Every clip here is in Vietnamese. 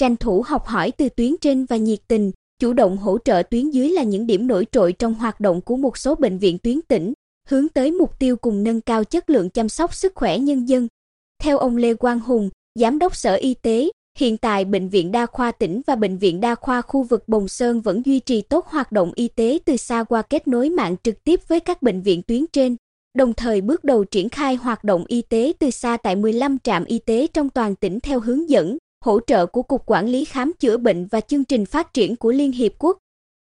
tranh thủ học hỏi từ tuyến trên và nhiệt tình, chủ động hỗ trợ tuyến dưới là những điểm nổi trội trong hoạt động của một số bệnh viện tuyến tỉnh, hướng tới mục tiêu cùng nâng cao chất lượng chăm sóc sức khỏe nhân dân. Theo ông Lê Quang Hùng, Giám đốc Sở Y tế, hiện tại Bệnh viện Đa khoa tỉnh và Bệnh viện Đa khoa khu vực Bồng Sơn vẫn duy trì tốt hoạt động y tế từ xa qua kết nối mạng trực tiếp với các bệnh viện tuyến trên, đồng thời bước đầu triển khai hoạt động y tế từ xa tại 15 trạm y tế trong toàn tỉnh theo hướng dẫn, hỗ trợ của Cục Quản lý Khám chữa bệnh và chương trình phát triển của Liên Hiệp Quốc.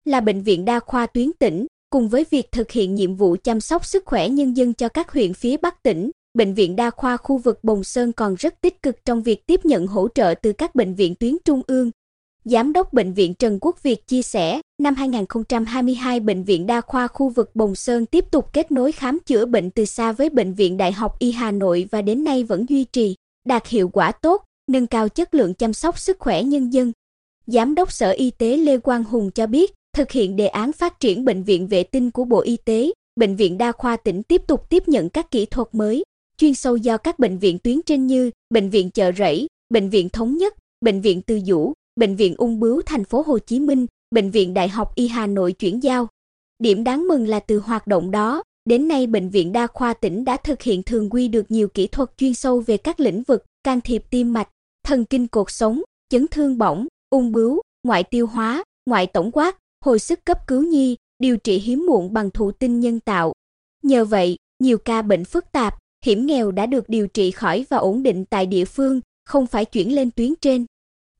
Là bệnh viện đa khoa tuyến tỉnh, cùng với việc thực hiện nhiệm vụ chăm sóc sức khỏe nhân dân cho các huyện phía Bắc tỉnh, Bệnh viện đa khoa khu vực Bồng Sơn còn rất tích cực trong việc tiếp nhận hỗ trợ từ các bệnh viện tuyến trung ương. Giám đốc Bệnh viện Trần Quốc Việt chia sẻ, năm 2022 Bệnh viện đa khoa khu vực Bồng Sơn tiếp tục kết nối khám chữa bệnh từ xa với Bệnh viện Đại học Y Hà Nội và đến nay vẫn duy trì, đạt hiệu quả tốt, nâng cao chất lượng chăm sóc sức khỏe nhân dân. Giám đốc Sở Y tế Lê Quang Hùng cho biết, thực hiện đề án phát triển bệnh viện vệ tinh của Bộ Y tế, Bệnh viện Đa khoa tỉnh tiếp tục tiếp nhận các kỹ thuật mới, chuyên sâu do các bệnh viện tuyến trên như Bệnh viện Chợ Rẫy, Bệnh viện Thống Nhất, Bệnh viện Từ Dũ, Bệnh viện Ung bướu thành phố Hồ Chí Minh, Bệnh viện Đại học Y Hà Nội chuyển giao. Điểm đáng mừng là từ hoạt động đó, đến nay Bệnh viện Đa khoa tỉnh đã thực hiện thường quy được nhiều kỹ thuật chuyên sâu về các lĩnh vực can thiệp tim mạch, thần kinh cột sống, chấn thương bỏng, ung bướu, ngoại tiêu hóa, ngoại tổng quát, hồi sức cấp cứu nhi, điều trị hiếm muộn bằng thụ tinh nhân tạo. Nhờ vậy, nhiều ca bệnh phức tạp, hiểm nghèo đã được điều trị khỏi và ổn định tại địa phương, không phải chuyển lên tuyến trên.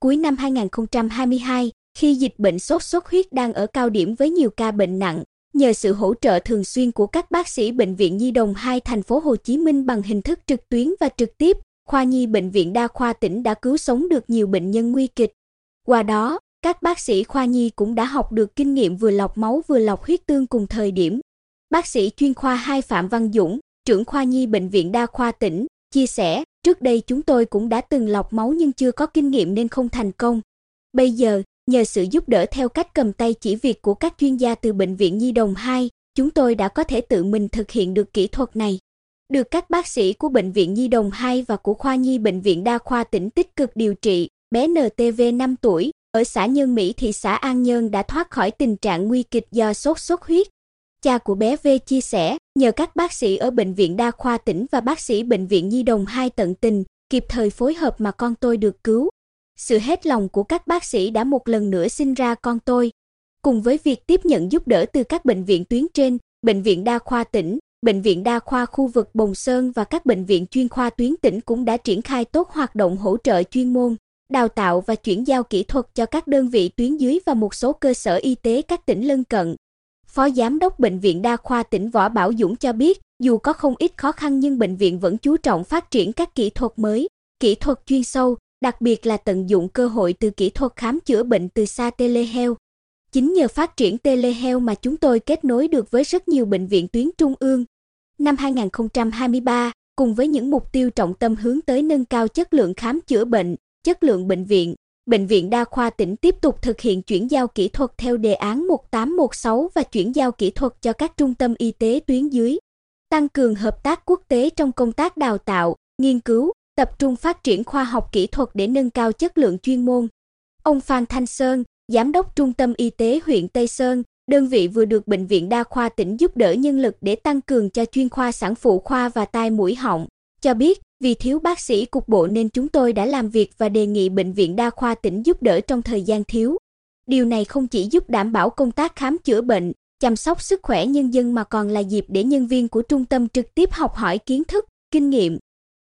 Cuối năm 2022, khi dịch bệnh sốt xuất huyết đang ở cao điểm với nhiều ca bệnh nặng, nhờ sự hỗ trợ thường xuyên của các bác sĩ Bệnh viện Nhi Đồng 2 thành phố Hồ Chí Minh bằng hình thức trực tuyến và trực tiếp, khoa nhi Bệnh viện Đa khoa tỉnh đã cứu sống được nhiều bệnh nhân nguy kịch. Qua đó, các bác sĩ khoa nhi cũng đã học được kinh nghiệm vừa lọc máu vừa lọc huyết tương cùng thời điểm. Bác sĩ chuyên khoa 2 Phạm Văn Dũng, trưởng khoa nhi Bệnh viện Đa khoa tỉnh, chia sẻ, trước đây chúng tôi cũng đã từng lọc máu nhưng chưa có kinh nghiệm nên không thành công. Bây giờ, nhờ sự giúp đỡ theo cách cầm tay chỉ việc của các chuyên gia từ Bệnh viện Nhi Đồng 2, chúng tôi đã có thể tự mình thực hiện được kỹ thuật này. Được các bác sĩ của Bệnh viện Nhi Đồng 2 và của khoa nhi Bệnh viện Đa khoa tỉnh tích cực điều trị, bé NTV 5 tuổi, ở xã Nhân Mỹ thị xã An Nhơn đã thoát khỏi tình trạng nguy kịch do sốt xuất huyết. Cha của bé V chia sẻ, nhờ các bác sĩ ở Bệnh viện Đa khoa tỉnh và bác sĩ Bệnh viện Nhi Đồng 2 tận tình, kịp thời phối hợp mà con tôi được cứu. Sự hết lòng của các bác sĩ đã một lần nữa sinh ra con tôi. Cùng với việc tiếp nhận giúp đỡ từ các bệnh viện tuyến trên, Bệnh viện Đa khoa tỉnh, Bệnh viện Đa khoa khu vực Bồng Sơn và các bệnh viện chuyên khoa tuyến tỉnh cũng đã triển khai tốt hoạt động hỗ trợ chuyên môn, đào tạo và chuyển giao kỹ thuật cho các đơn vị tuyến dưới và một số cơ sở y tế các tỉnh lân cận. Phó Giám đốc Bệnh viện Đa khoa tỉnh Võ Bảo Dũng cho biết, dù có không ít khó khăn nhưng bệnh viện vẫn chú trọng phát triển các kỹ thuật mới, kỹ thuật chuyên sâu, đặc biệt là tận dụng cơ hội từ kỹ thuật khám chữa bệnh từ xa Telehealth. Chính nhờ phát triển Telehealth mà chúng tôi kết nối được với rất nhiều bệnh viện tuyến trung ương. Năm 2023, cùng với những mục tiêu trọng tâm hướng tới nâng cao chất lượng khám chữa bệnh, chất lượng Bệnh viện Đa khoa tỉnh tiếp tục thực hiện chuyển giao kỹ thuật theo đề án 1816 và chuyển giao kỹ thuật cho các trung tâm y tế tuyến dưới. Tăng cường hợp tác quốc tế trong công tác đào tạo, nghiên cứu, tập trung phát triển khoa học kỹ thuật để nâng cao chất lượng chuyên môn. Ông Phan Thanh Sơn, Giám đốc Trung tâm Y tế huyện Tây Sơn, đơn vị vừa được Bệnh viện Đa khoa tỉnh giúp đỡ nhân lực để tăng cường cho chuyên khoa sản phụ khoa và tai mũi họng, cho biết, vì thiếu bác sĩ cục bộ nên chúng tôi đã làm việc và đề nghị Bệnh viện Đa khoa tỉnh giúp đỡ trong thời gian thiếu. Điều này không chỉ giúp đảm bảo công tác khám chữa bệnh, chăm sóc sức khỏe nhân dân mà còn là dịp để nhân viên của trung tâm trực tiếp học hỏi kiến thức, kinh nghiệm,